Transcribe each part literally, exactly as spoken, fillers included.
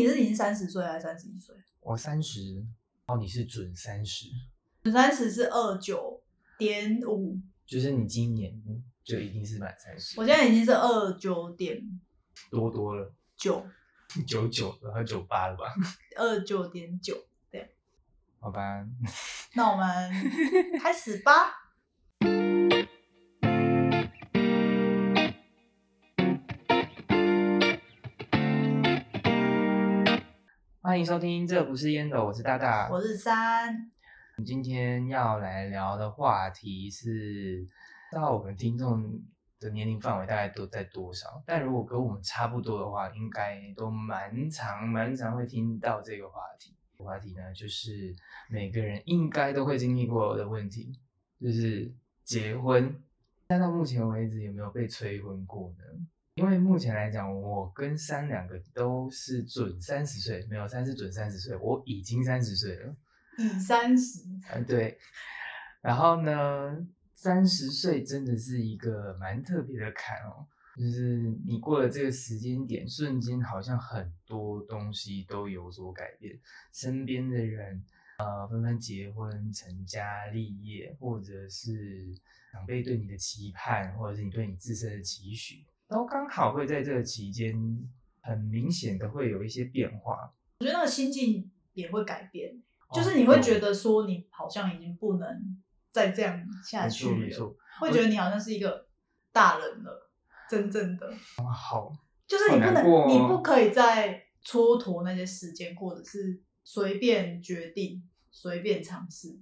你是已经三十岁还是三十一岁？我三十，哦，你是准三十，准三十是二九点五，就是你今年就已经是满三十。我现在已经是二九点多多了，九九九，然后九八了吧？二九点九，对。好吧，那我们开始吧。欢迎收听，这不是烟斗，我是大大，我是三。我们今天要来聊的话题是，到我们听众的年龄范围大概都在多少？但如果跟我们差不多的话，应该都蛮常、蛮常会听到这个话题。话题呢，就是每个人应该都会经历过的问题，就是结婚。但到目前为止，有没有被催婚过呢？因为目前来讲，我跟三两个都是准三十岁，没有三是准三十岁，我已经三十岁了，已三十。嗯，对。然后呢，三十岁真的是一个蛮特别的坎哦，就是你过了这个时间点，瞬间好像很多东西都有所改变，身边的人呃纷纷结婚、成家立业，或者是长辈对你的期盼，或者是你对你自身的期许。都刚好会在这个期间，很明显的会有一些变化。我觉得那个心境也会改变，哦、就是你会觉得说你好像已经不能再这样下去了，会觉得你好像是一个大人了，真正的。哦、好，就是你不能，哦、你不可以再蹉跎那些时间，或者是随便决定、随便尝试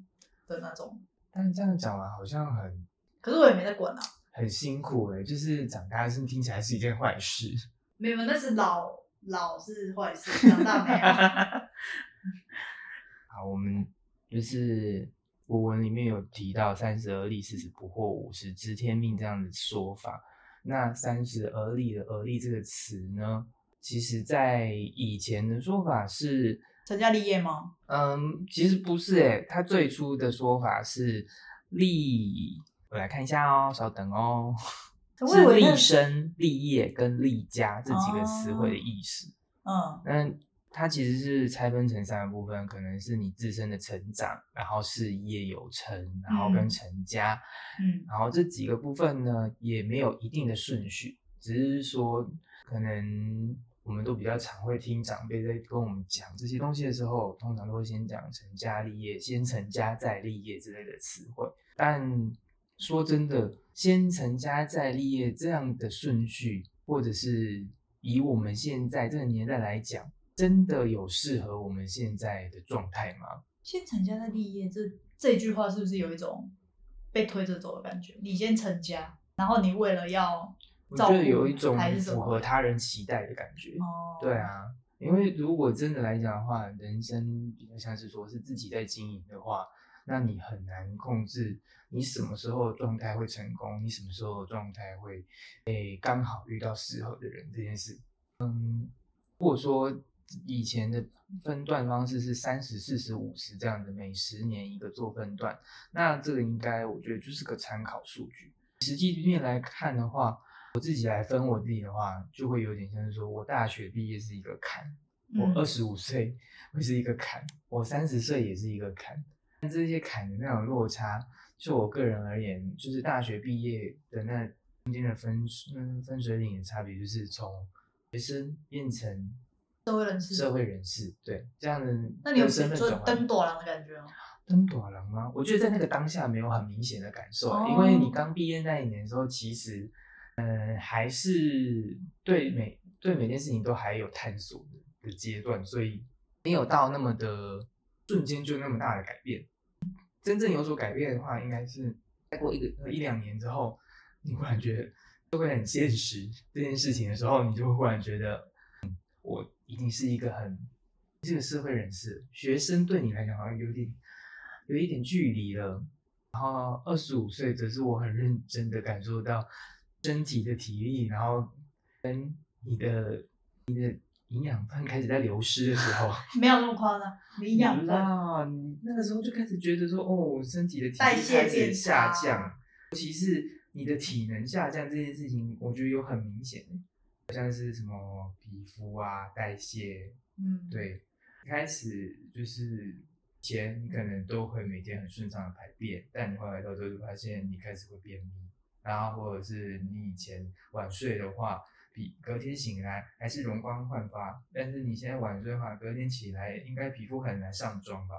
的那种。但是这样讲完好像很，可是我也没在管啊。很辛苦哎、欸，就是长大是听起来是一件坏事。没有，那是老老是坏事，长大没有。好，我们就是古文里面有提到三十而立，四十不惑，五十知天命这样的说法。那三十而立的而立这个词呢，其实在以前的说法是成家立业吗？嗯，其实不是哎、欸，它最初的说法是立。我来看一下哦，稍等哦。是立身、立业跟立家这几个词汇的意思。嗯，那它其实是拆分成三个部分，可能是你自身的成长，然后事业有成，然后跟成家。嗯，然后这几个部分呢，也没有一定的顺序，只是说可能我们都比较常会听长辈在跟我们讲这些东西的时候，通常都会先讲成家立业，先成家再立业之类的词汇，但。说真的，先成家再立业这样的顺序，或者是以我们现在这个年代来讲，真的有适合我们现在的状态吗？先成家再立业，这这句话是不是有一种被推着走的感觉？你先成家，然后你为了要照顾，我觉得有一种符合他人期待的感觉。哦，对啊，因为如果真的来讲的话，人生比较像是说是自己在经营的话。那你很难控制你什么时候状态会成功，你什么时候状态会诶刚好遇到适合的人这件事。嗯，或者说以前的分段方式是三十、四十、五十这样的，每十年一个做分段。那这个应该我觉得就是个参考数据。实际面来看的话，我自己来分我自己的话，就会有点像是说我大学毕业是一个坎，我二十五岁会是一个坎，我三十岁也是一个坎。这些坎的那种落差，就我个人而言，就是大学毕业的那中间的分分水岭的差别，就是从学生变成社会人士，社会人士对这样的身份转换。那你有说登大人的感觉吗？登大人吗？我觉得在那个当下没有很明显的感受、哦，因为你刚毕业那一年的时候，其实嗯还是对每对每件事情都还有探索的阶段，所以没有到那么的。瞬间就那么大的改变，真正有所改变的话，应该是再过一个一两年之后，你忽然觉得就会很现实这件事情的时候，你就会忽然觉得，嗯、我已经是一个很这个社会人士，学生对你来讲好像有点有一点距离了。然后二十五岁，则是我很认真的感受到身体的体力，然后跟你的你的。营养分开始在流失的时候，没有那么夸张。营养分啦，那个时候就开始觉得说，哦，身体的体力开始下降，尤其是你的体能下降这件事情，我觉得有很明显，像是什么皮肤啊、代谢嗯，对，一开始就是前你可能都会每天很顺畅的排便，但你后来到时候就发现你开始会便秘，然后或者是你以前晚睡的话，比隔天醒来还是容光焕发，但是你现在晚睡的话，隔天起来应该皮肤很难上妆吧？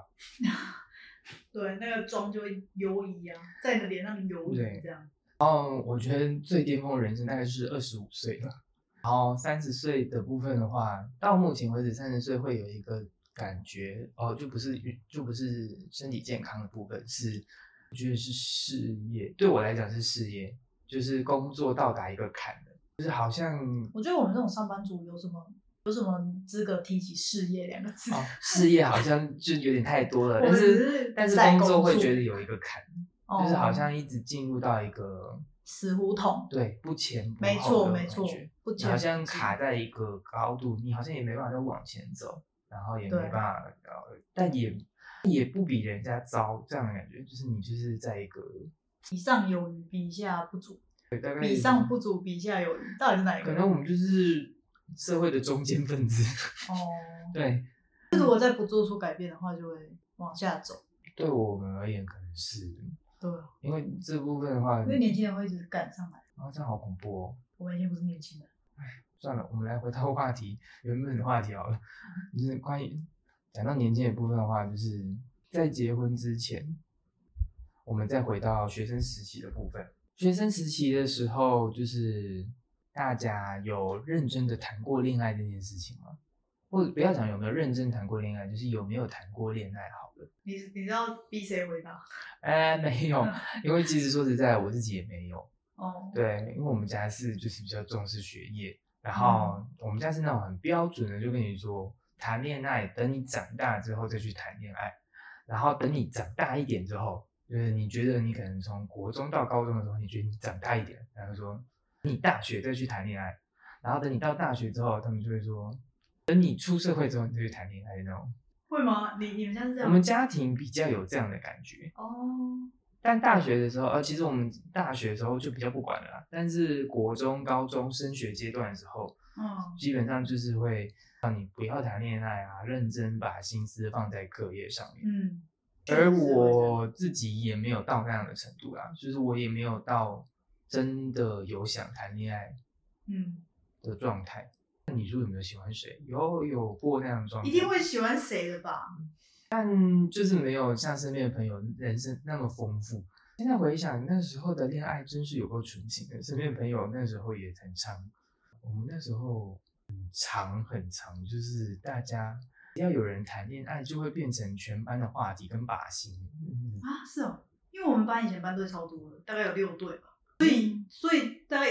对，那个妆就会游移啊，在你的脸上游移这样。然后我觉得最巅峰的人生大概是二十五岁了，然后三十岁的部分的话，到目前为止三十岁会有一个感觉哦，就不是就不是身体健康的部分，是我觉得是事业，对我来讲是事业，就是工作到达一个坎了，就是好像我觉得我们这种上班族有什么有什么资格提起事业两个字？哦，事业好像就有点太多了，但是但是工作会觉得有一个坎。就是好像一直进入到一个死胡同，对，不前不后的感觉，没错，你好像卡在一个高度，你好像也没办法再往前走，然后也没办法，但也也不比人家糟，这样的感觉，就是你就是在一个比上有余，比下不足，对，大概比上不足，比下有余，到底是哪一个？可能我们就是社会的中间分子，哦，对，如果再不做出改变的话，就会往下走。对我们而言，可能是。对，因为这部分的话，因为年轻人会一直赶上来，啊，这样好恐怖哦！我们以前不是年轻人。哎，算了，我们来回到话题，原本的话题好了，就是关于讲到年轻的部分的话，就是在结婚之前，我们再回到学生时期的部分。学生时期的时候，就是大家有认真的谈过恋爱这件事情吗？或者不要讲有没有认真谈过恋爱，就是有没有谈过恋爱好了。你你知道逼谁回答？哎、欸，没有，因为其实说实在，我自己也没有。哦。对，因为我们家是就是比较重视学业，然后我们家是那种很标准的，就跟你说谈恋爱，等你长大之后再去谈恋爱，然后等你长大一点之后，就是你觉得你可能从国中到高中的时候，你觉得你长大一点，然后说你大学再去谈恋爱，然后等你到大学之后，他们就会说。等你出社会之后，你就去谈恋爱那种，会吗？你你们家是这样？我们家庭比较有这样的感觉哦。但大学的时候，呃，其实我们大学的时候就比较不管了啦。但是国中、高中升学阶段的时候，嗯，基本上就是会让你不要谈恋爱啊，认真把心思放在课业上面。嗯，而我自己也没有到那样的程度啦，就是我也没有到真的有想谈恋爱，嗯的状态。嗯，那你说有没有喜欢谁？有有过那样的状态，一定会喜欢谁的吧？但就是没有像身边的朋友人生那么丰富。现在回想那时候的恋爱，真是有够纯情的。身边的朋友那时候也很长，我们那时候很长很长，就是大家只要有人谈恋爱，就会变成全班的话题跟靶心。嗯、啊，是哦，因为我们班以前班队超多的，大概有六队吧，所以所以大概。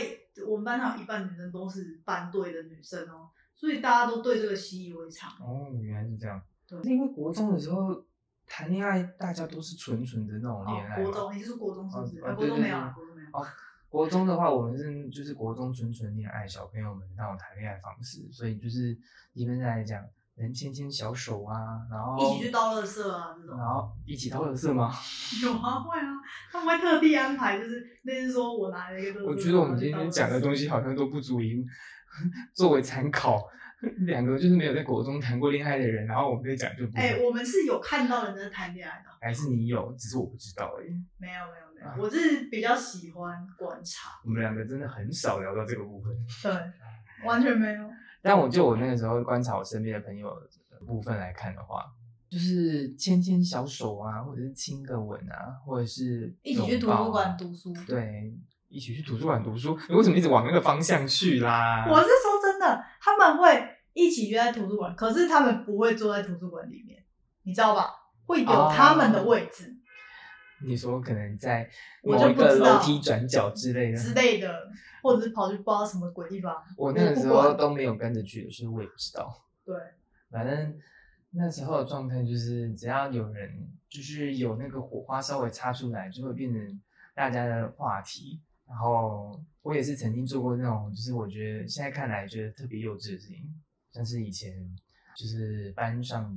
我们班上有一半女生都是班队的女生哦，所以大家都对这个习以为常。哦，原来是这样。对，因为国中的时候谈恋爱，大家都是纯纯的那种恋爱。哦，国中，你是说国中是不是？哦，国中没有，国中没有。哦，国中的话，我们是就是国中纯纯恋爱，小朋友们那种谈恋爱方式，所以就是一般来讲，人牵牵小手啊，然后一起去倒垃圾啊这种。然后一起倒垃圾吗？有啊，会啊。他们会特地安排，就是那是说我拿了一个。我觉得我们今天讲的东西好像都不足以作为参考。两个就是没有在国中谈过恋爱的人，然后我们在讲就不。哎、欸，我们是有看到人在谈恋爱的，还是你有？只是我不知道而已。没有没有没有、啊，我是比较喜欢观察。我们两个真的很少聊到这个部分。对，完全没有。但我就我那个时候观察我身边的朋友的部分来看的话。就是牵牵小手啊，或者是亲个吻啊，或者是、啊、一起去图书馆读书。对，一起去图书馆读书。你为什么一直往那个方向去啦？我是说真的，他们会一起约在图书馆，可是他们不会坐在图书馆里面，你知道吧？会有他们的位置。哦，你说可能在某一个楼梯转角之类的之类的，或者是跑去不知道什么鬼地方。我那个时候都没有跟着去，所以我也不知道。对，反正。那时候的状态就是，只要有人就是有那个火花稍微擦出来，就会变成大家的话题。然后我也是曾经做过那种，就是我觉得现在看来觉得特别幼稚的事情，像是以前就是班上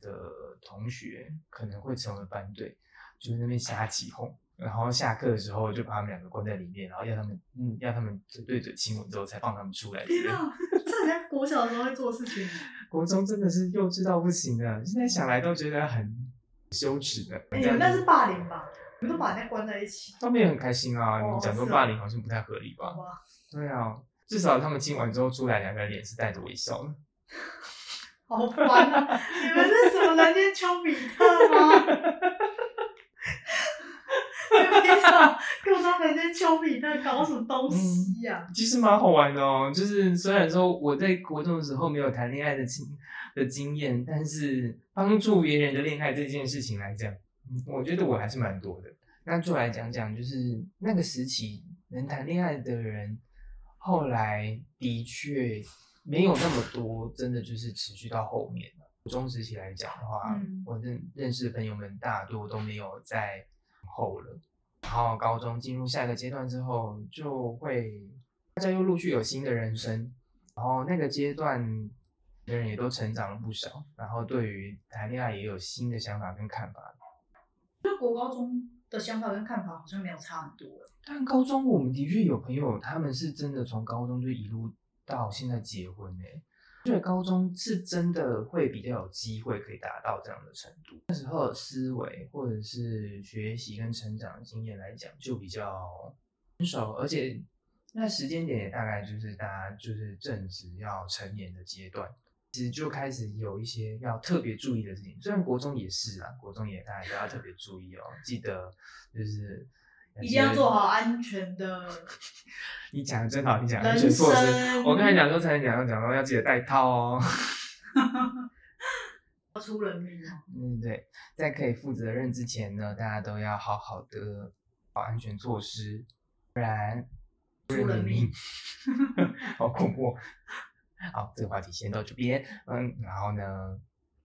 的同学可能会成为班队，就是那边瞎起哄，然后下课的时候就把他们两个关在里面，然后要他们嗯要他们嘴对嘴亲吻之后才放他们出来。天啊，这在国小的时候会做事情，国中真的是幼稚到不行的，现在想来都觉得很羞耻的。你们那是霸凌吧？你们都把人家关在一起，他们也很开心啊。哦、你讲说霸凌好像不太合理吧？哇，对啊，至少他们亲完之后出来，两个人脸是带着微笑的。好烦啊！你们是什么蓝天丘比特吗？你平常跟他们在丘比特搞什么东西呀、啊嗯？其实蛮好玩的哦，就是虽然说我在国中的时候没有谈恋爱的经的经验，但是帮助别人的恋爱这件事情来讲，我觉得我还是蛮多的。那就来讲讲，就是那个时期能谈恋爱的人，后来的确没有那么多，真的就是持续到后面了。国中时期来讲的话，嗯、我认认识的朋友们大多都没有在。后了，然后高中进入下一个阶段之后，就会大家又陆续有新的人生，然后那个阶段的人也都成长了不少，然后对于谈恋爱也有新的想法跟看法。就国高中的想法跟看法好像没有差很多，但高中我们的确有朋友，他们是真的从高中就一路到现在结婚欸。我觉得高中是真的会比较有机会可以达到这样的程度，那时候的思维或者是学习跟成长的经验来讲就比较成熟，而且那时间点也大概就是大家就是正值要成年的阶段，其实就开始有一些要特别注意的事情。虽然国中也是啦，国中也大家要特别注意哦，记得就是一定要做好安全的。你讲的真好，你讲的安全措施。我刚才讲说，才能讲到讲到要记得戴套哦，要出人命哦。嗯，对，在可以负责任之前呢，大家都要好好的保安全措施，不然出人命，好恐怖。好，这个话题先到这边。嗯，然后呢，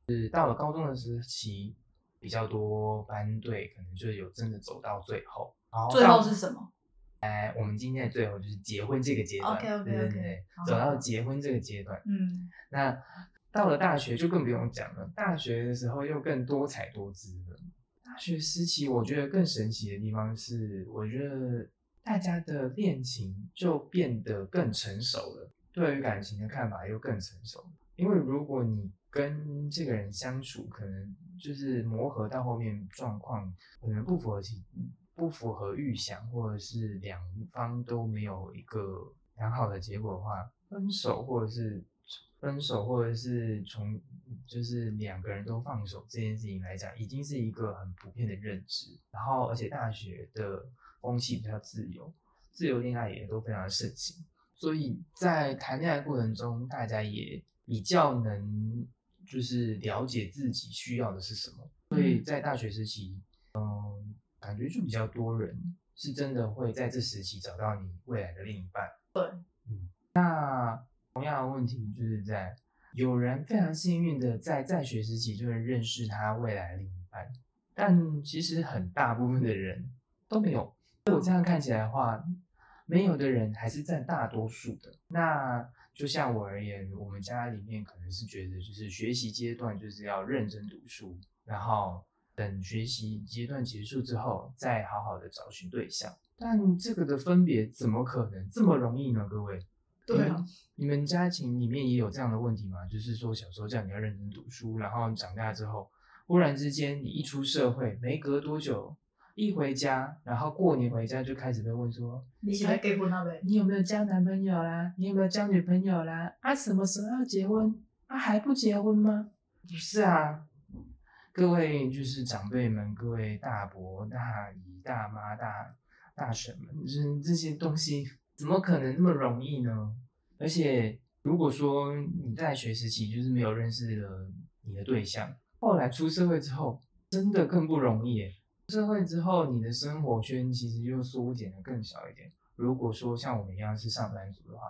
是到了高中的时期，比较多班队可能就有真的走到最后。最后是什么？哎，我们今天的最后就是结婚这个阶段， okay, okay, okay, 对对对，走到结婚这个阶段。嗯，那到了大学就更不用讲了，大学的时候又更多彩多姿了。大学时期我觉得更神奇的地方是，我觉得大家的恋情就变得更成熟了，对于感情的看法又更成熟。因为如果你跟这个人相处，可能就是磨合到后面状况可能不符合其。不符合预想，或者是两方都没有一个良好的结果的话，分手或者是分手或者是从就是两个人都放手这件事情来讲，已经是一个很普遍的认知。然后，而且大学的风气比较自由，自由恋爱也都非常的盛行，所以在谈恋爱过程中，大家也比较能就是了解自己需要的是什么。所以在大学时期，嗯。感觉就比较多人是真的会在这时期找到你未来的另一半。对，嗯，那同样的问题就是在有人非常幸运的在在学时期就能认识他未来的另一半，但其实很大部分的人都没有。如果这样看起来的话，没有的人还是占大多数的。那就像我而言，我们家里面可能是觉得就是学习阶段就是要认真读书，然后。等学习阶段结束之后，再好好的找寻对象。但这个的分别怎么可能这么容易呢？各位，对啊，你们家庭里面也有这样的问题吗？就是说小时候叫你要认真读书，然后长大之后，忽然之间你一出社会，没隔多久，一回家，然后过年回家就开始被问说，你喜欢结婚了没？你有没有交男朋友啦？你有没有交女朋友啦？啊，什么时候要结婚？啊，还不结婚吗？不是啊。各位就是长辈们，各位大伯、大姨、大妈、大大婶们，就是这些东西怎么可能那么容易呢？而且如果说你在学时期就是没有认识了你的对象，后来出社会之后，真的更不容易耶。出社会之后，你的生活圈其实就缩减的更小一点。如果说像我们一样是上班族的话，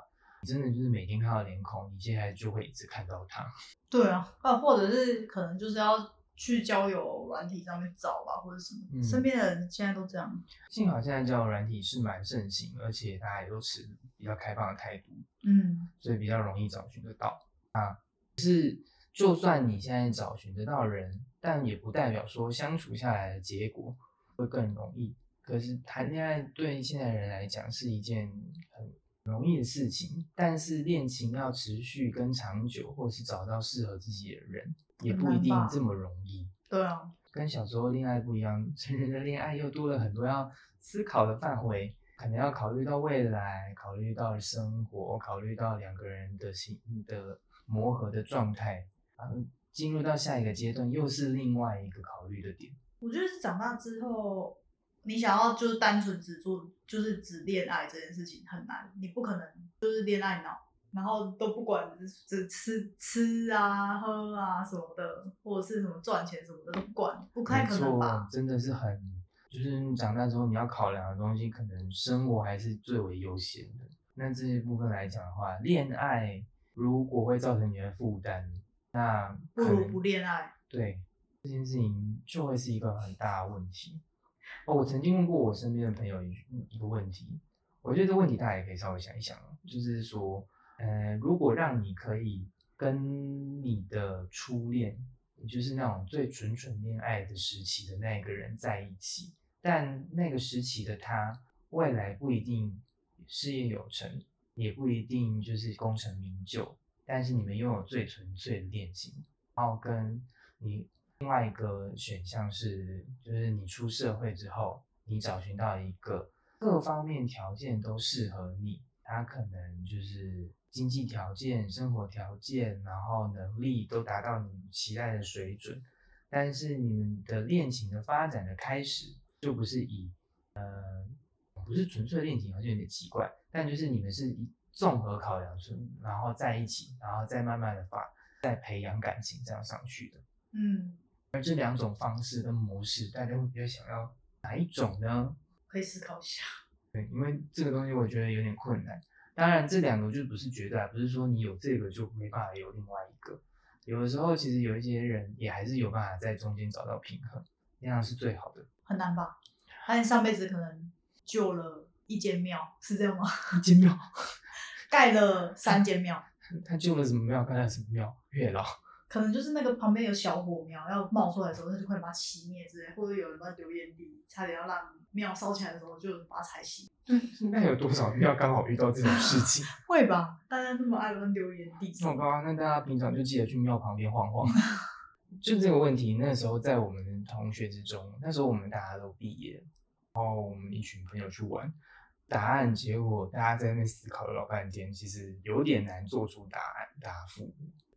真的就是每天看到脸孔，你现在就会一直看到他。对啊，啊，或者是可能就是要。去交友软体上面找吧，或者什么，嗯、身边的人现在都这样。幸好现在交友软体是蛮盛行，而且大家也都持比较开放的态度，嗯，所以比较容易找寻得到啊。可是，就算你现在找寻得到人，但也不代表说相处下来的结果会更容易。可是谈恋爱对现在人来讲是一件很容易的事情，但是恋情要持续跟长久，或是找到适合自己的人，也不一定这么容易。对啊，跟小时候恋爱不一样，成人的恋爱又多了很多要思考的范围，可能要考虑到未来，考虑到生活，考虑到两个人的心的磨合的状态，然后进入到下一个阶段，又是另外一个考虑的点。我觉得是长大之后。你想要就是单纯只做就是只恋爱这件事情很难，你不可能就是恋爱脑，然后都不管只吃吃啊喝啊什么的，或者是什么赚钱什么的都不管，不太可能吧？真的是很，就是你长大之后你要考量的东西，可能生活还是最为优先的。那这些部分来讲的话，恋爱如果会造成你的负担，那不如不恋爱。对，这件事情就会是一个很大的问题。哦，我曾经问过我身边的朋友一个问题，我觉得这个问题大家也可以稍微想一想，就是说，呃，如果让你可以跟你的初恋，也就是那种最纯纯恋爱的时期的那个人在一起，但那个时期的他未来不一定事业有成，也不一定就是功成名就，但是你们拥有最纯粹的恋情，然后跟你。另外一个选项是，就是你出社会之后，你找寻到一个各方面条件都适合你，他可能就是经济条件、生活条件，然后能力都达到你期待的水准，但是你们的恋情的发展的开始就不是以呃不是纯粹恋情，好像有点奇怪，但就是你们是以综合考量出，然后在一起，然后再慢慢的把再培养感情这样上去的，嗯。而这两种方式跟模式，大家会比较想要哪一种呢？可以思考一下。对，因为这个东西我觉得有点困难。当然，这两个就不是绝对，不是说你有这个就没办法有另外一个。有的时候，其实有一些人也还是有办法在中间找到平衡，那样是最好的。很难吧？但你上辈子可能救了一间庙，是这样吗？一间庙，盖了三间庙。他救了什么庙？盖了什么庙？月老。可能就是那个旁边有小火苗要冒出来的时候，他就快把它熄灭之类，或者有人把它丢眼里，差点要让庙烧起来的时候，就把它踩熄。对，现在有多少庙刚好遇到这种事情？会吧？大家那么爱乱丢眼里。那我刚刚，那大家平常就记得去庙旁边晃晃。就这个问题，那时候在我们的同学之中，那时候我们大家都毕业，然后我们一群朋友去玩，答案结果大家在那边思考了老半天，其实有点难做出答案答复。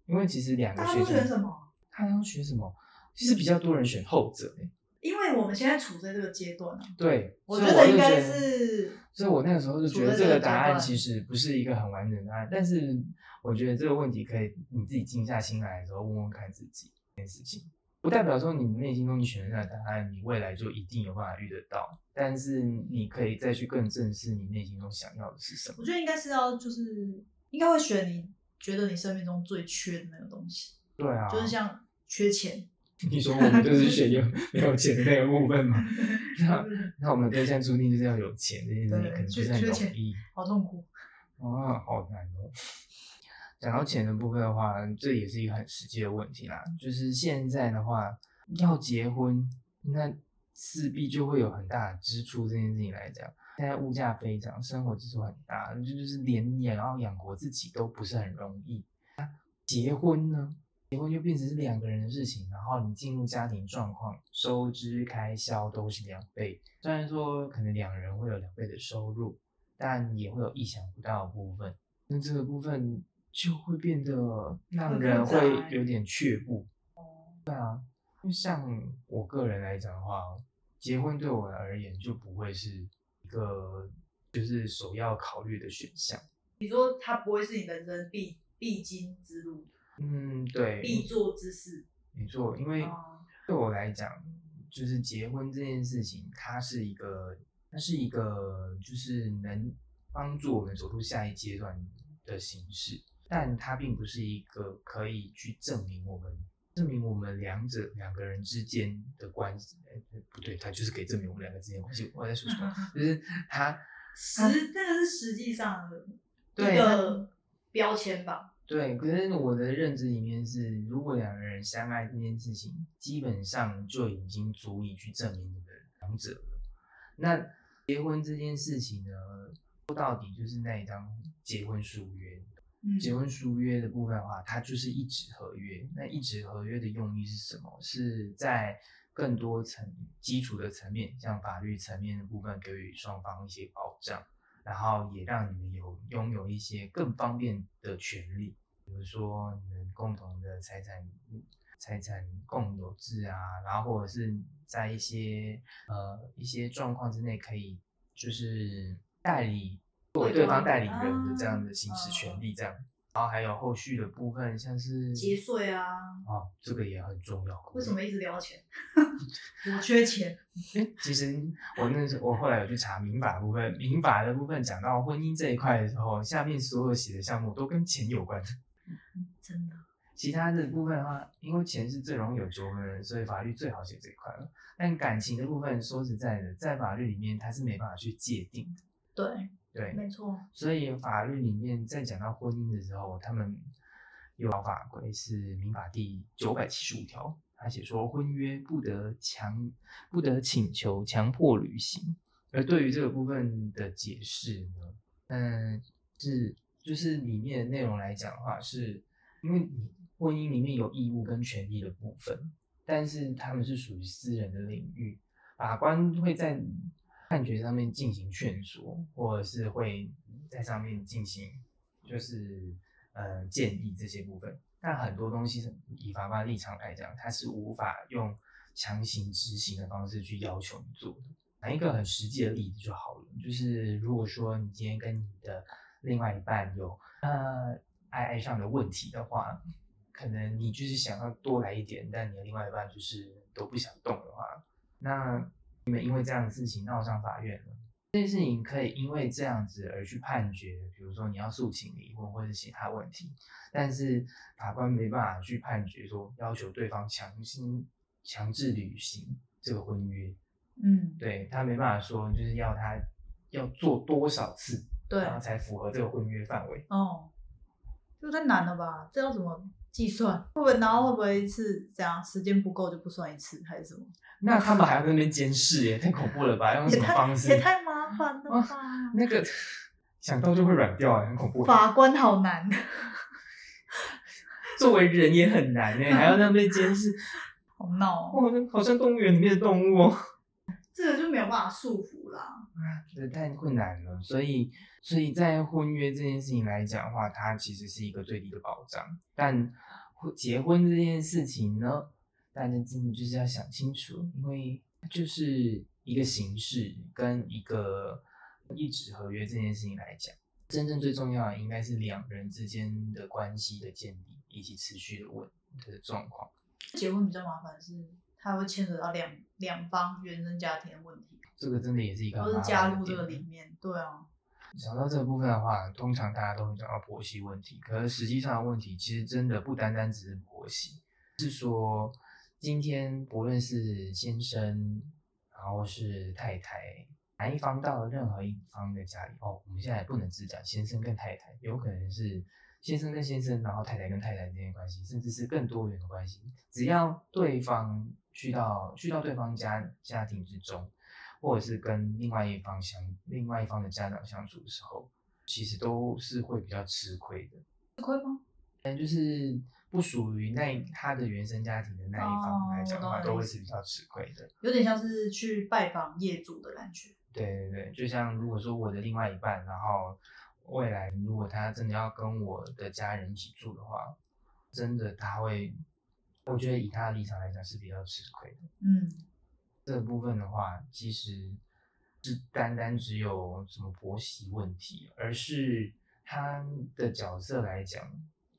因为其实两个学生，他都选什么？他要选什么？其实比较多人选后者、欸、因为我们现在处在这个阶段、啊、对，我觉得应该是。所以我那个时候就觉得这个答案其实不是一个很完整的答案，但是我觉得这个问题可以你自己静下心来的时候问问看自己这件事情，不代表说你内心中你选的那个答案，你未来就一定有办法遇得到，但是你可以再去更正视你内心中想要的是什么。我觉得应该是要就是应该会选你。觉得你生命中最缺的那个东西，对啊，就是像缺钱。你说我们就是选有没有钱的那个部分嘛？那那我们对象注定就是要有钱，这件事情可能不是很容易，好痛苦啊，好难哦。讲到钱的部分的话，这也是一个很实际的问题啦。就是现在的话，要结婚，那势必就会有很大的支出。这件事情来讲。现在物价飞涨，生活支出很大，就是连也要养活自己都不是很容易。结婚呢，结婚就变成是两个人的事情，然后你进入家庭状况，收支开销都是两倍。虽然说可能两人会有两倍的收入，但也会有意想不到的部分。那这个部分就会变得让人会有点却步。对啊，像我个人来讲的话，结婚对我而言就不会是。一个就是首要考虑的选项。你说它不会是你人生必必经之路，嗯，对，必做之事。没错，因为对我来讲，就是结婚这件事情，它是一个，它是一个，就是能帮助我们走入下一阶段的形式，但它并不是一个可以去证明我们。证明我们两者两个人之间的关系，欸、不对，他就是可以证明我们两个之间的关系。我在说什么？就是他实，那个是实际上的一个标签吧。对，可是我的认知里面是，如果两个人相爱这件事情，基本上就已经足以去证明你们两者了。那结婚这件事情呢，到底就是那一张结婚书约。嗯、结婚书约的部分的话，它就是一纸合约。那一纸合约的用意是什么？是在更多层基础的层面，像法律层面的部分，给予双方一些保障，然后也让你们有拥有一些更方便的权利，比如说你们共同的财产财产共有制啊，然后或者是在一些呃一些状况之内，可以就是代理。作为对方代理人的这样的行使权利，这样、啊啊，然后还有后续的部分，像是节税啊，哦，这个也很重要。为什么一直聊钱？我缺钱。其实我那时候我后来有去查民法部分，民法的部分讲到婚姻这一块的时候，下面所有写的项目都跟钱有关。嗯、真的。其他的部分的话，因为钱是最容易有纠纷的，所以法律最好写这一块了。但感情的部分，说实在的，在法律里面它是没办法去界定的。对。对，没错。所以法律里面在讲到婚姻的时候，他们有法规是民法第九百七十五条，他写说婚约不得强不得请求强迫履行。而对于这个部分的解释呢，嗯，是就是里面的内容来讲的话，是因为你婚姻里面有义务跟权利的部分，但是他们是属于私人的领域，法官会在判决上面进行劝说，或者是会在上面进行就是呃建议这些部分，但很多东西以法官立场来讲，它是无法用强行执行的方式去要求你做的。拿一个很实际的例子就好了，就是如果说你今天跟你的另外一半有呃爱爱上的问题的话，可能你就是想要多来一点，但你的另外一半就是都不想动的话，那你们因为这样的事情闹上法院了，这件事情可以因为这样子而去判决，比如说你要诉请离婚或者其他问题，但是法官没办法去判决说要求对方强行强制履行这个婚约，嗯，对他没办法说就是要他要做多少次，对，然后才符合这个婚约范围。哦，这太难了吧？这要怎么计算？会不会然后会不会是这样时间不够就不算一次还是什么？那他们还要在那边监视耶，太恐怖了吧？用什么方式？也 太, 也太麻烦了吧、啊？那个想到就会软掉，很恐怖。法官好难，作为人也很难哎，还要在那边监视，好闹、哦哦！好像动物园里面的动物哦。这个就没有办法束缚啦，啊，这太困难了。所以，所以在婚约这件事情来讲的话，它其实是一个最低的保障。但结婚这件事情呢？大家真的就是要想清楚，因为就是一个形式跟一个一纸合约这件事情来讲，真正最重要的应该是两人之间的关系的建立以及持续的稳的状况。结婚比较麻烦是，它会牵扯到两两方原生家庭的问题，这个真的也是一个麻烦的点，都是加入这个里面，对啊。讲到这个部分的话，通常大家都会讲到婆媳问题，可是实际上的问题其实真的不单单只是婆媳，是说。今天不论是先生，然后是太太，哪一方到了任何一方的家里哦，我们现在不能只讲先生跟太太，有可能是先生跟先生，然后太太跟太太之间的关系，甚至是更多元的关系。只要对方去到去到对方家家庭之中，或者是跟另外一方相另外一方的家长相处的时候，其实都是会比较吃亏的。吃亏吗？嗯，就是。不属于那他的原生家庭的那一方来讲的话，哦、都会是比较吃亏的，有点像是去拜访业主的感觉。对对对，就像如果说我的另外一半，然后未来如果他真的要跟我的家人一起住的话，真的他会，我觉得以他的立场来讲是比较吃亏的。嗯，这个部分的话，其实是单单只有什么婆媳问题，而是他的角色来讲。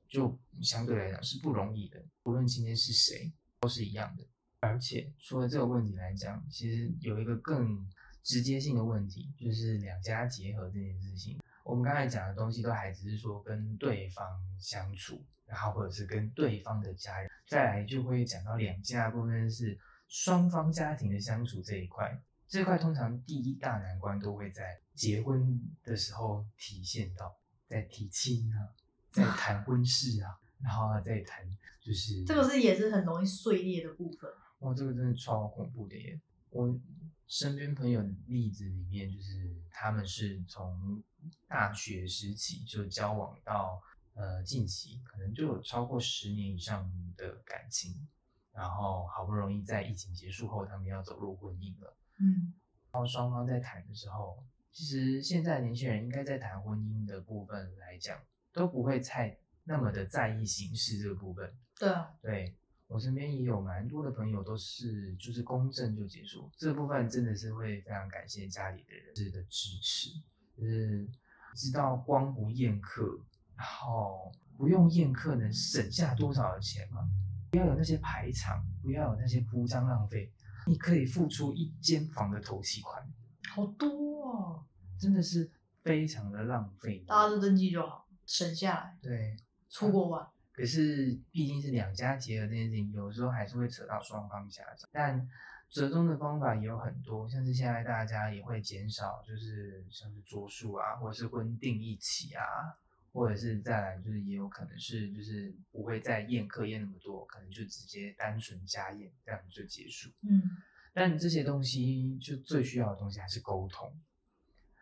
就相对来讲是不容易的，无论今天是谁都是一样的。而且除了这个问题来讲，其实有一个更直接性的问题，就是两家结合这件事情。我们刚才讲的东西都还只是说跟对方相处，然后或者是跟对方的家人。再来就会讲到两家部分是双方家庭的相处这一块，这块通常第一大难关都会在结婚的时候体现到，在提亲啊。在谈婚事啊，然后再谈就是这个是也是很容易碎裂的部分。哇，这个真的超恐怖的耶！我身边朋友的例子里面，就是他们是从大学时期就交往到呃近期，可能就有超过十年以上的感情，然后好不容易在疫情结束后，他们要走入婚姻了。嗯，然后双方在谈的时候，其实现在的年轻人应该在谈婚姻的部分来讲，都不会太那么的在意形式这个部分。对啊，对。我身边也有蛮多的朋友都是就是公证就结束，这部分真的是会非常感谢家里的人的支持，就是知道光不宴客，然后不用宴客能省下多少的钱吗？不要有那些排场，不要有那些铺张浪费，你可以付出一间房的头期款，好多哦，真的是非常的浪费，大家都登记就好，省下来，对，出国玩。可是毕竟是两家结合这件事情，有时候还是会扯到双方家长，但折中的方法也有很多，像是现在大家也会减少，就是像是桌数啊，或者是婚订一起啊，或者是再来就是也有可能是就是不会再宴客宴那么多，可能就直接单纯家宴这样就结束。嗯，但这些东西就最需要的东西还是沟通。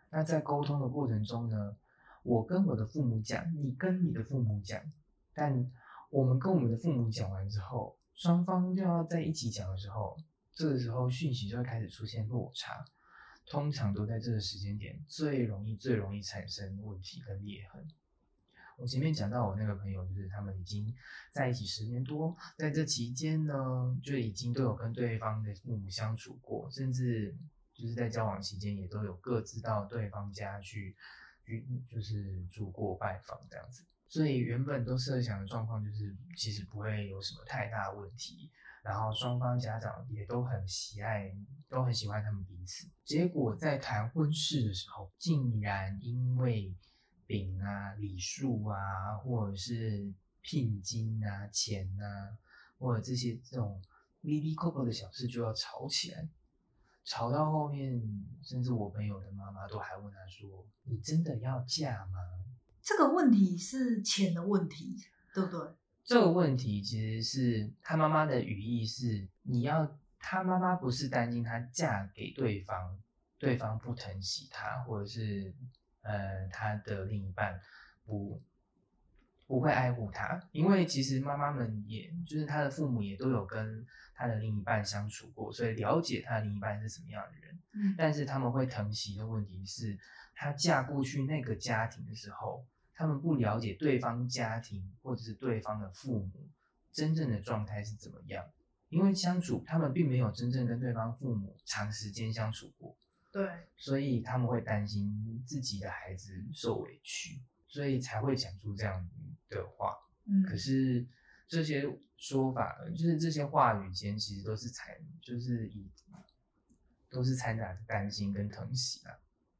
那在沟通的过程中呢，我跟我的父母讲，你跟你的父母讲。但我们跟我们的父母讲完之后，双方就要在一起讲的时候，这个时候讯息就会开始出现落差，通常都在这个时间点最容易最容易产生问题跟裂痕。我前面讲到我那个朋友，就是他们已经在一起十年多，在这期间呢，就已经都有跟对方的父母相处过，甚至就是在交往期间也都有各自到对方家去，就是住过拜访这样子。所以原本都设想的状况就是其实不会有什么太大问题，然后双方家长也都很喜爱都很喜欢他们彼此，结果在谈婚事的时候，竟然因为饼啊礼数啊，或者是聘金啊钱啊，或者这些这种哩哩扣扣的小事就要吵起来，吵到后面甚至我朋友的妈妈都还问他说，你真的要嫁吗？这个问题是钱的问题，对不对？这个问题其实是他妈妈的语义是，你要他妈妈不是担心他嫁给对方，对方不疼惜他，或者是呃他的另一半不不会爱护他，因为其实妈妈们也就是他的父母也都有跟他的另一半相处过，所以了解他的另一半是什么样的人。嗯，但是他们会疼惜的问题是，他嫁过去那个家庭的时候。他们不了解对方家庭或者是对方的父母真正的状态是怎么样，因为相处他们并没有真正跟对方父母长时间相处过，对，所以他们会担心自己的孩子受委屈，所以才会讲出这样的话。嗯，可是这些说法就是这些话语间其实都是掺就是以都是掺杂着担心跟疼惜啊。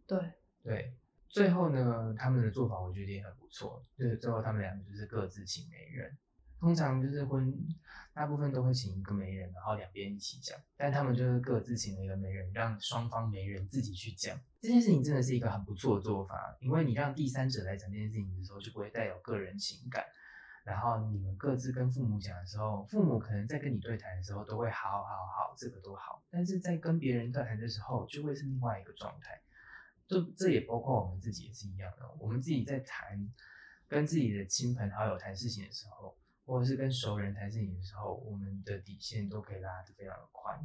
对对。最后呢，他们的做法我觉得也很不错，就是最后他们两个就是各自请媒人，通常就是婚大部分都会请一个媒人，然后两边一起讲，但他们就是各自请了一个媒人，让双方媒人自己去讲。这件事情真的是一个很不错的做法，因为你让第三者来讲这件事情的时候就不会带有个人情感，然后你们各自跟父母讲的时候，父母可能在跟你对谈的时候都会好好好这个都好，但是在跟别人对谈的时候就会是另外一个状态。这这也包括我们自己也是一样的，我们自己在谈跟自己的亲朋好友谈事情的时候，或者是跟熟人谈事情的时候，我们的底线都可以拉得非常的宽。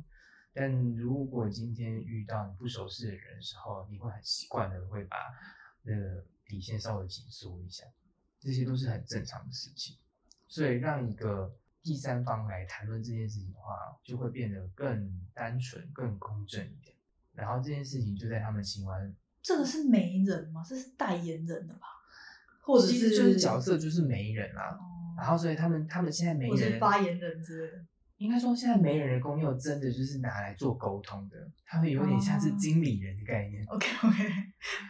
但如果今天遇到你不熟识的人的时候，你会很习惯的会把那个底线稍微紧缩一下，这些都是很正常的事情。所以让一个第三方来谈论这件事情的话，就会变得更单纯、更公正一点。然后这件事情就在他们行完。这个是媒人吗？这是代言人的吧？或者是就是角色就是媒人啦、啊哦。然后所以他们他们现在媒人，或者是发言人之类的。应该说现在媒人的功用真的就是拿来做沟通的，他们有点像是经理人的概念。哦、OK OK，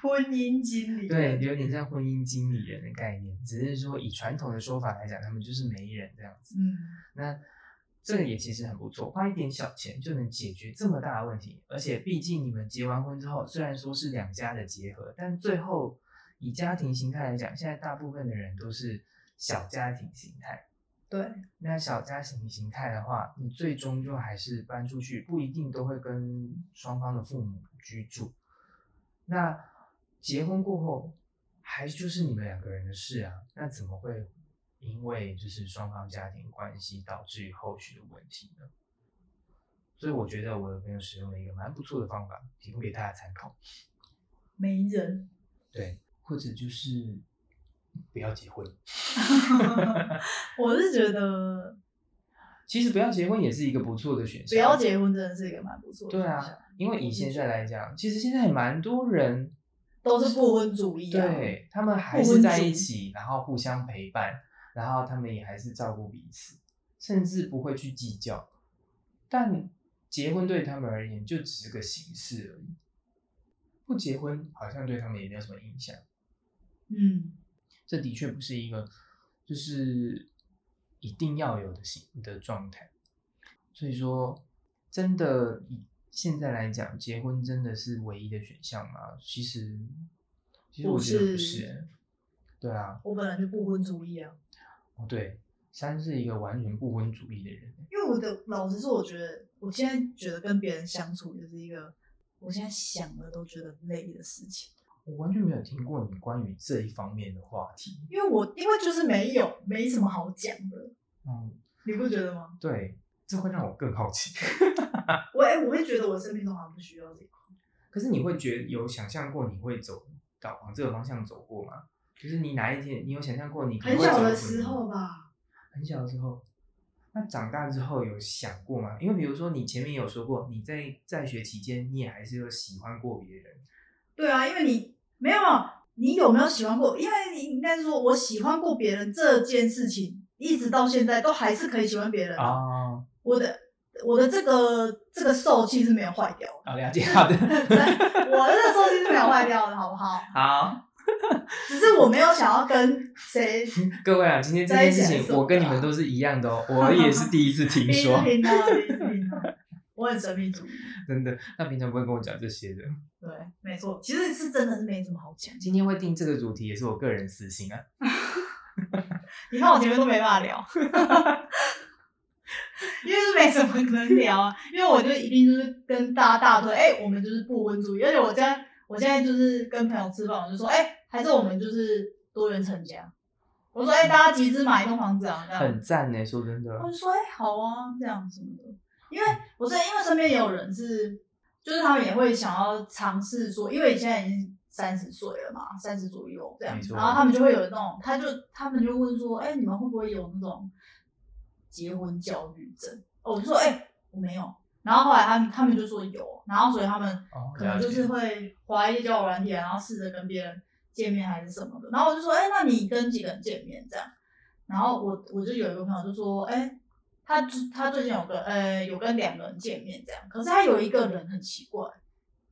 婚姻经理人。对，有点像婚姻经理人的概念，只是说以传统的说法来讲，他们就是媒人这样子。嗯，那。这个也其实很不错，花一点小钱就能解决这么大的问题，而且毕竟你们结完婚之后，虽然说是两家的结合，但最后以家庭形态来讲，现在大部分的人都是小家庭形态。对，那小家庭形态的话，你最终就还是搬出去，不一定都会跟双方的父母居住。那结婚过后，还就是你们两个人的事啊，那怎么会因为就是双方家庭关系导致于后续的问题呢？所以我觉得我的朋友使用了一个蛮不错的方法，提供给大家参考。媒人，对，或者就是不要结婚。我是觉得，其实不要结婚也是一个不错的选项。不要结婚真的是一个蛮不错的选项。对啊，因为以现在来讲，其实现在蛮多人。都是不婚主义啊，对，他们还是在一起，然后互相陪伴，然后他们也还是照顾彼此，甚至不会去计较。但结婚对他们而言就只是个形式而已，不结婚好像对他们也没有什么影响。嗯，这的确不是一个就是一定要有的形的状态。所以说，真的以现在来讲，结婚真的是唯一的选项吗？其实，其实我觉得不是。对啊，我本来就不婚主义啊。哦，对，三是一个完全不婚主义的人。因为我的老实说，我觉得我现在觉得跟别人相处就是一个，我现在想了都觉得累的事情。我完全没有听过你关于这一方面的话题。因为我因为就是没有没什么好讲的。嗯，你不觉得吗？对。这会让我更好奇。我哎、欸，我会觉得我生命中好像不需要这个。可是你会觉得有想象过你会走到往这个方向走过吗？就是你哪一天你有想象过你可能会走？很小的时候吧。很小的时候，那长大之后有想过吗？因为比如说你前面有说过，你在在学期间你也还是有喜欢过别人。对啊，因为你没有，你有没有喜欢过？因为你应该是说我喜欢过别人这件事情，一直到现在都还是可以喜欢别人啊。哦，我的我的这个这个受气是没有坏掉的。哦，了解，好的。我的这个受气是没有坏掉的，好不好？好。只是我没有想要跟谁。各位啊，今天这件事情我跟你们都是一样的哦，我也是第一次听说。第一次听到，第一次听到。我很神秘主义。真的，那平常不会跟我讲这些的。对，没错，其实是真的是没什么好讲。今天会定这个主题也是我个人私心啊。你看我前面都没办法聊。因为是没什么能聊啊，因为我就一定就是跟大家大说，哎、欸，我们就是不婚主义，而且我家我现在就是跟朋友吃饭，我就说，哎、欸，还是我们就是多元成家。我说，哎、欸，大家集资买一栋房子啊，这样很赞呢，说真的。我就说，哎、欸，好啊，这样什么的。因为我是因为身边也有人是，就是他们也会想要尝试说，因为现在已经三十岁了嘛，三十左右这样，然后他们就会有那种，他就他们就问说，哎、欸，你们会不会有那种？结婚焦虑症，哦，我就说，哎、欸，我没有。然后后来他们他们就说有，然后所以他们可能就是会滑一些交友软件，然后试着跟别人见面还是什么的。然后我就说，哎、欸，那你跟几个人见面这样？然后我我就有一个朋友就说，哎、欸，他他最近有跟呃有跟两个人见面这样，可是他有一个人很奇怪，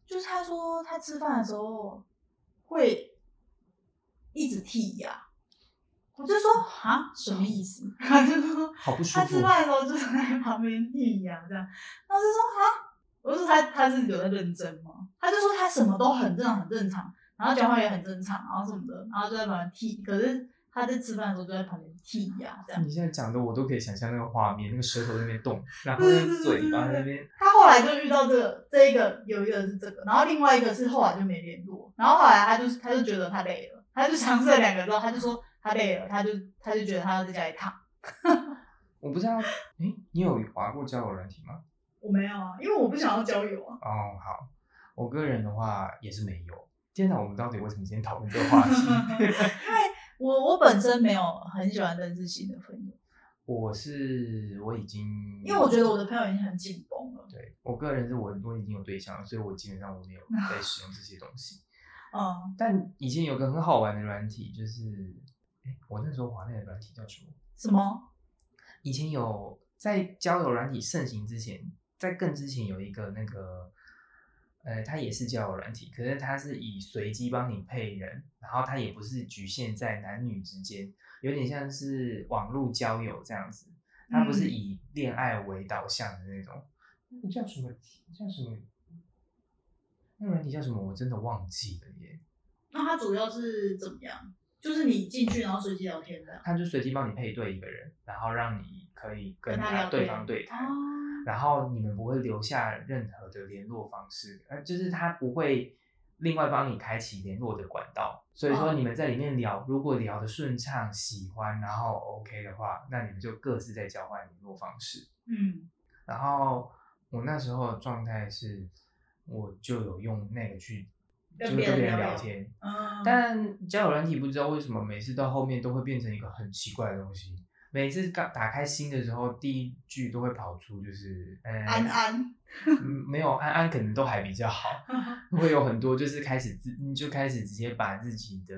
就是他说他吃饭的时候会一直剔牙。我就说啊，什么意思？他就说好不舒服，他吃饭的时候就在旁边剔牙这样。然后就说啊，我就说他他是有在认真吗？他就说他什么都很正常很正常，然后讲话也很正常，然后什么的，然后就在旁边剔。可是他在吃饭的时候就在旁边剔牙这样。你现在讲的我都可以想象那个画面，那个舌头在那边动，然后那个嘴巴在那边。他后来就遇到这个这一个有一个是这个，然后另外一个是后来就没联络，然后后来他就他就觉得他累了，他就尝试了两个之后，他就说。他累了，他就他就觉得他要在家里躺。我不知道，哎、欸，你有滑过交友软体吗？我没有啊，因为我不想要交友啊。哦，好，我个人的话也是没有。天哪，我们到底为什么今天讨论这个话题？因为我我本身没有很喜欢认识新的朋友。我是我已经，因为我觉得我的朋友已经很紧绷了。对，我个人是我我已经有对象了，所以我基本上我没有在使用这些东西。嗯，但以前有个很好玩的软体就是。我那时候滑那个软体叫什么？什么？以前有在交友软体盛行之前，在更之前有一个那个，呃，它也是交友软体，可是它是以随机帮你配人，然后它也不是局限在男女之间，有点像是网络交友这样子，它不是以恋爱为导向的那种。那、嗯、叫什么？叫什么？那软体叫什么？我真的忘记了耶。那它主要是怎么样？就是你进去然后随机聊天的，他就随机帮你配对一个人，然后让你可以跟他对方对谈，哦、然后你们不会留下任何的联络方式，呃，就是他不会另外帮你开启联络的管道，所以说你们在里面聊，如果聊得顺畅、喜欢，然后 OK 的话，那你们就各自在交换联络方式。嗯，然后我那时候的状态是，我就有用那个去就是跟别人聊天，嗯、但交友软体不知道为什么每次到后面都会变成一个很奇怪的东西。每次打开新的时候，第一句都会跑出就是、嗯、安安、嗯，没有安安可能都还比较好，会有很多就是开始自就开始直接把自己的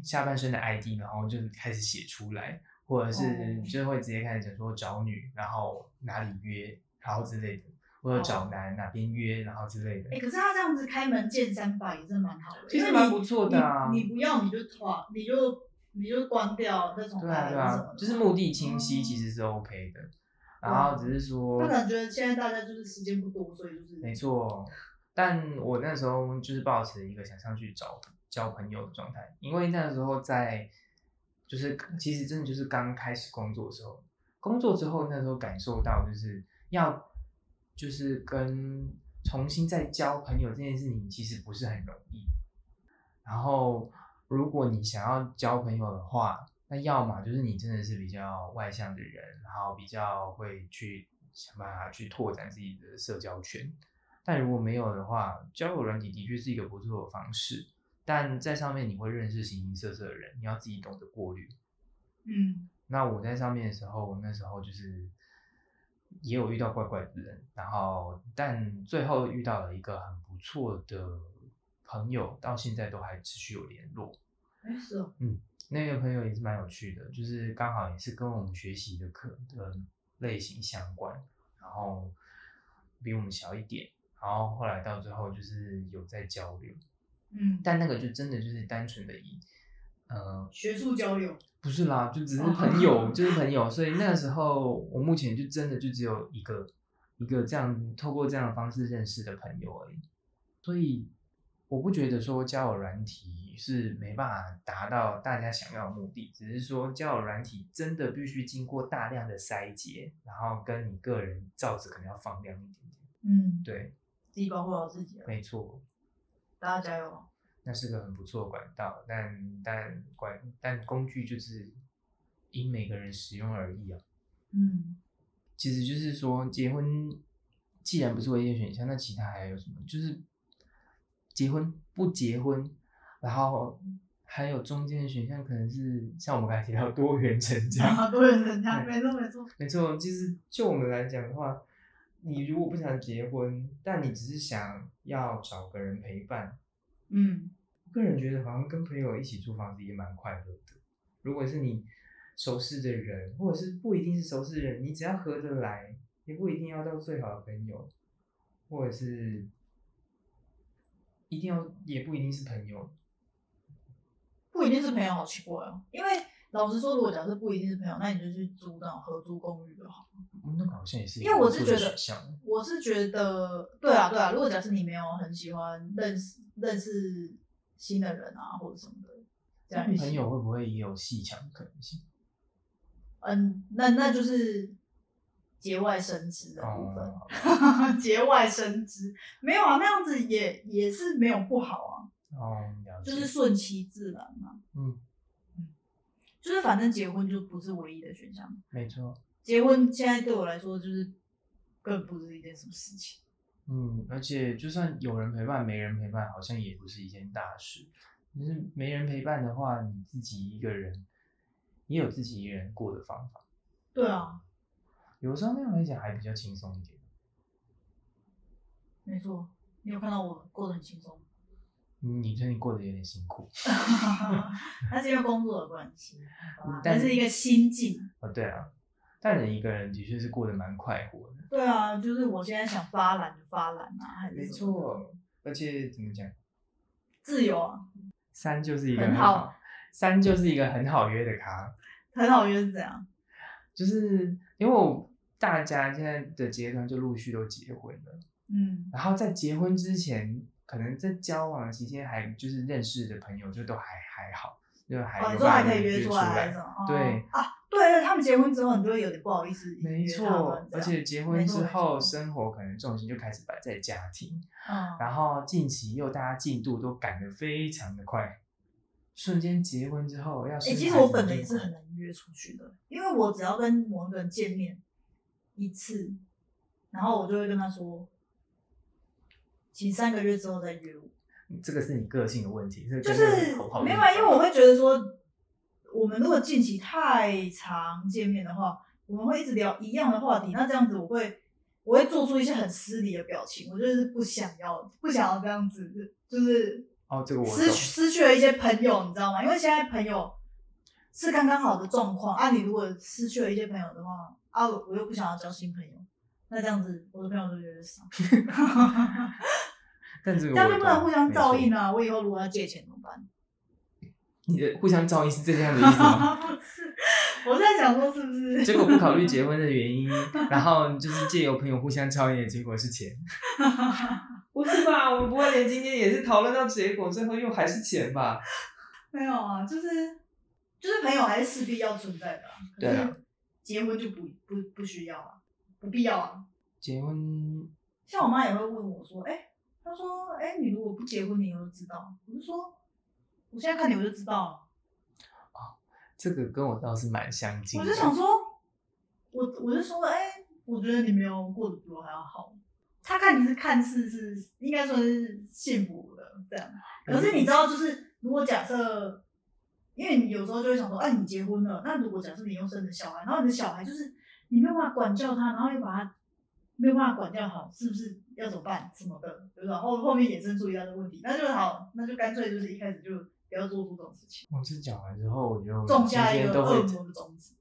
下半身的 I D， 然后就开始写出来，或者是就会直接开始讲说找女，然后哪里约，然后之类的。或者找男、哦、哪边约，然后之类的。哎、欸，可是他这样子开门见山吧，也真的蛮好的。其实蛮不错的啊。你, 你不要你就拖，你就你就关掉那种。对啊对啊，就是目的清晰，其实是 OK 的。嗯、然后只是说，他可能觉得现在大家就是时间不多，所以就是。没错，但我那时候就是抱持一个想上去找交朋友的状态，因为那时候在就是其实真的就是刚开始工作的时候，工作之后那时候感受到就是要。就是跟重新再交朋友这件事情其实不是很容易，然后如果你想要交朋友的话，那要嘛就是你真的是比较外向的人，然后比较会去想办法去拓展自己的社交圈，但如果没有的话，交友软体的确是一个不错的方式，但在上面你会认识形形色色的人，你要自己懂得过滤。嗯，那我在上面的时候，我那时候就是也有遇到怪怪的人，然后但最后遇到了一个很不错的朋友，到现在都还持续有联络。哎、欸，是哦。嗯，那个朋友也是蛮有趣的，就是刚好也是跟我们学习的课的类型相关，然后比我们小一点，然后后来到最后就是有在交流。嗯，但那个就真的就是单纯的以呃学术交流。不是啦，就只是朋友，就是朋友，所以那个时候我目前就真的就只有一个一个这样透过这样的方式认识的朋友而已，所以我不觉得说交友软体是没办法达到大家想要的目的，只是说交友软体真的必须经过大量的筛检，然后跟你个人罩子可能要放亮一点点。嗯，对，自己保护好自己。没错，大家加油。那是个很不错的管道，但但管但工具就是因每个人使用而异啊。嗯，其实就是说，结婚既然不是唯一的选项，那其他还有什么？就是结婚不结婚，然后还有中间的选项，可能是像我们刚才提到多元成家。啊，多元成家，没错没错没错。其实就我们来讲的话，你如果不想结婚，但你只是想要找个人陪伴。嗯，我个人觉得好像跟朋友一起租房子也蛮快乐的。如果是你熟识的人，或者是不一定是熟识的人，你只要合得来，也不一定要到最好的朋友，或者是一定要也不一定是朋友，不一定是朋友好奇怪哦。因为老实说，如果假设不一定是朋友，那你就去租那种合租公寓就好了。嗯，那个好像也是一个不错的选项。因为我是觉得，我是觉得，对啊对啊。如果假设你没有很喜欢认识认识新的人啊，或者什么的，这样朋友会不会也有戏腔的可能性？嗯，那那就是节外生枝的部分。哦、节外生枝没有啊，那样子也也是没有不好啊。哦，了解。就是顺其自然嘛。嗯。就是反正结婚就不是唯一的选项，没错。结婚现在对我来说就是更不是一件什么事情。嗯，而且就算有人陪伴，没人陪伴好像也不是一件大事。可是没人陪伴的话，你自己一个人也有自己一个人过的方法。对啊，有时候那样来讲还比较轻松一点。没错，你有看到我过得很轻松。你最近过得有点辛苦，那是因为工作的关系，但是一个心境。哦，对啊，但你一个人的确是过得蛮快活的。对啊，就是我现在想发懒就发懒啊，还是没错。而且怎么讲，自由啊。三就是一个很好，三就是一个很好约的咖。很好约是怎样？就是因为大家现在的阶段就陆续都结婚了，嗯，然后在结婚之前。可能在交往期间还就是认识的朋友就都还还好，就还有办法约出来。对啊，对，他们结婚之后，你就会有点不好意思。没错，而且结婚之后，生活可能重心就开始摆在家庭。嗯，然后近期又大家进度都赶得非常的快。瞬间结婚之后要哎、欸，其实我本人也是很难约出去的，因为我只要跟某一个人见面一次，然后我就会跟他说，请三个月之后再约我。这个是你个性的问题，是就是没有啊，因为我会觉得说，我们如果近期太常见面的话，我们会一直聊一样的话题，那这样子我会我会做出一些很失礼的表情，我就是不想要不想要这样子，就是。哦，这个我失失去了一些朋友，你知道吗？因为现在朋友是刚刚好的状况啊。你如果失去了一些朋友的话啊，我又不想要交新朋友，那这样子我的朋友就觉得少。但这个但不能互相照应啊！我以后如果要借钱怎么办？你的互相照应是这样的意思吗？是，我在想说是不是？结果不考虑结婚的原因，然后就是借由朋友互相照应的结果是钱。不是吧？我们不会连今天也是讨论到结果，最后又还是钱吧？没有啊，就是就是朋友还是势必要存在的、啊，对啊，结婚就不不不需要啊，不必要啊。结婚，像我妈也会问我说：“哎、欸，她说，哎、欸，你如果不结婚，你以后就知道。”我就说：“我现在看你，我就知道了。”哦，这个跟我倒是蛮相近的。我就想说，我我就说，哎、欸，我觉得你没有过得比我还要好。他看你是看似是应该说是幸福的这样，可是你知道，就是如果假设，因为你有时候就会想说，哎、啊，你结婚了，那如果假设你又生了小孩，然后你的小孩就是你没有办法管教他，然后又把他没有办法管教好，是不是要怎么办什么的，对不对？然后后面衍生出一大堆问题，那就好，那就干脆就是一开始就不要做出这种事情。我是讲完之后，我就种下一个恶魔的种子。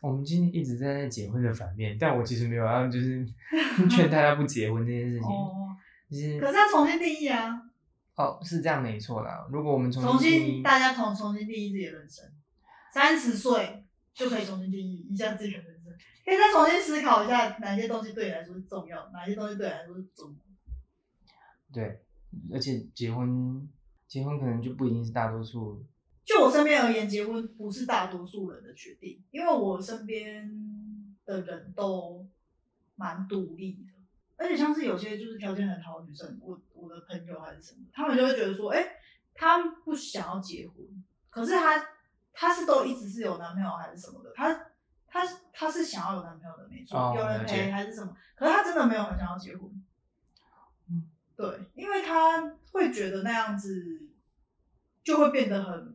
我们今天一直在结婚的反面，但我其实没有要就是劝大家不结婚这件事情。哦，就是、可是要重新定义啊。哦，是这样没错啦。如果我们重新定义，重新大家重重新定义自己的人生，三十岁就可以重新定义一下自己的人生，可以再重新思考一下哪些东西对你来说是重要，哪些东西对你来说是重要。对，而且结婚，结婚可能就不一定是大多数。就我身边而言，结婚不是大多数人的决定，因为我身边的人都蛮独立的，而且像是有些就是条件很好的女生，我我的朋友还是什么，他们就会觉得说，哎、欸，他不想要结婚，可是他他是都一直是有男朋友还是什么的，他他他是想要有男朋友的没错， oh, 有人陪还是什么，可是他真的没有很想要结婚，嗯，对，因为他会觉得那样子就会变得很。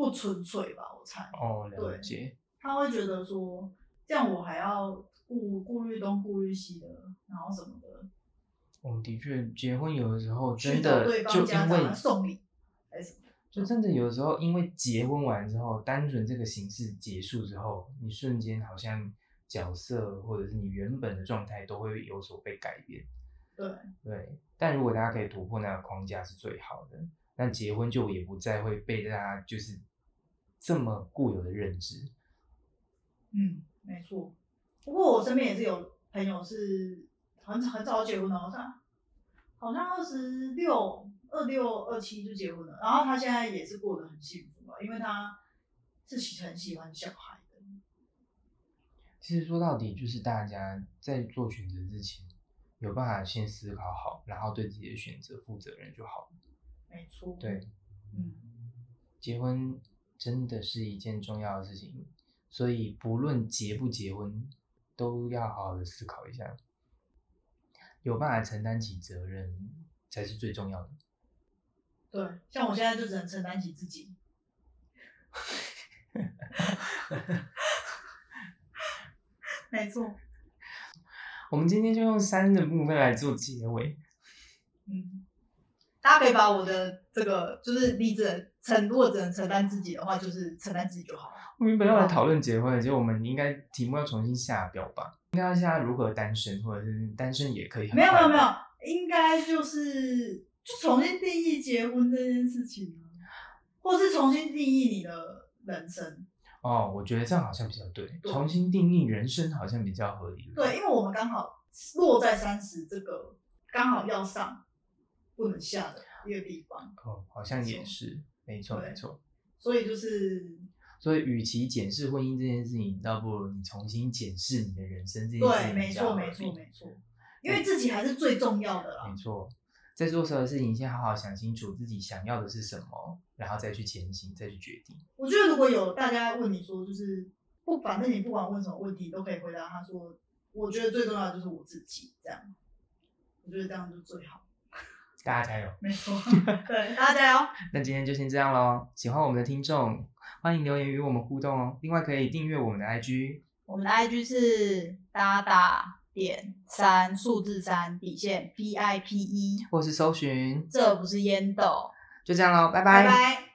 不纯粹吧，我猜。哦，了解。他会觉得说，这样我还要顾顾虑东顾虑西的，然后什么的。我们的确，结婚有的时候真的就因为送礼还是什么，就真的有的时候因为结婚完之后，单纯这个形式结束之后，你瞬间好像角色或者是你原本的状态都会有所被改变。对。对，但如果大家可以突破那个框架是最好的，但结婚就也不再会被大家就是。这么固有的认知，嗯，没错。不过我身边也是有朋友是很很早结婚的，好像好像二十六、二六、二七就结婚了。然后他现在也是过得很幸福啊，因为他是很喜欢小孩的。其实说到底，就是大家在做选择之前，有办法先思考好，然后对自己的选择负责任就好了。没错。对，嗯，结婚。真的是一件重要的事情，所以不论结不结婚，都要好好的思考一下，有办法承担起责任才是最重要的。对，像我现在就只能承担起自己。没错。我们今天就用三的部分来做结尾。嗯。大家可以把我的这个，就是你只能承，如果只能承担自己的话，就是承担自己就好了。我们原本要来讨论结婚，结果我们应该题目要重新下标吧？应该要下如何单身，或者是单身也可以很快。没有没有没有，应该就是就重新定义结婚这件事情，或是重新定义你的人生。哦，我觉得这样好像比较对，对重新定义人生好像比较合理。对，因为我们刚好落在三十这个，刚好要上。不能下的一个地方哦，好像也是，没错没错。所以就是，所以与其检视婚姻这件事情，倒不如你重新检视你的人生这件事情。对，没错，没错，没错，因为自己还是最重要的啦。没错，在做所有的事情，先好好想清楚自己想要的是什么，然后再去前行，再去决定。我觉得如果有大家问你说，就是不，反正你不管问什么问题，都可以回答他说，我觉得最重要的就是我自己，这样，我觉得这样就最好。大家加油！没错，对，大家加油。那今天就先这样咯，喜欢我们的听众，欢迎留言与我们互动哦。另外可以订阅我们的 I G， 我们的 I G 是 dada 点 三 数字三底线 P I P E， 或是搜寻这不是烟斗。就这样咯，拜拜。拜拜。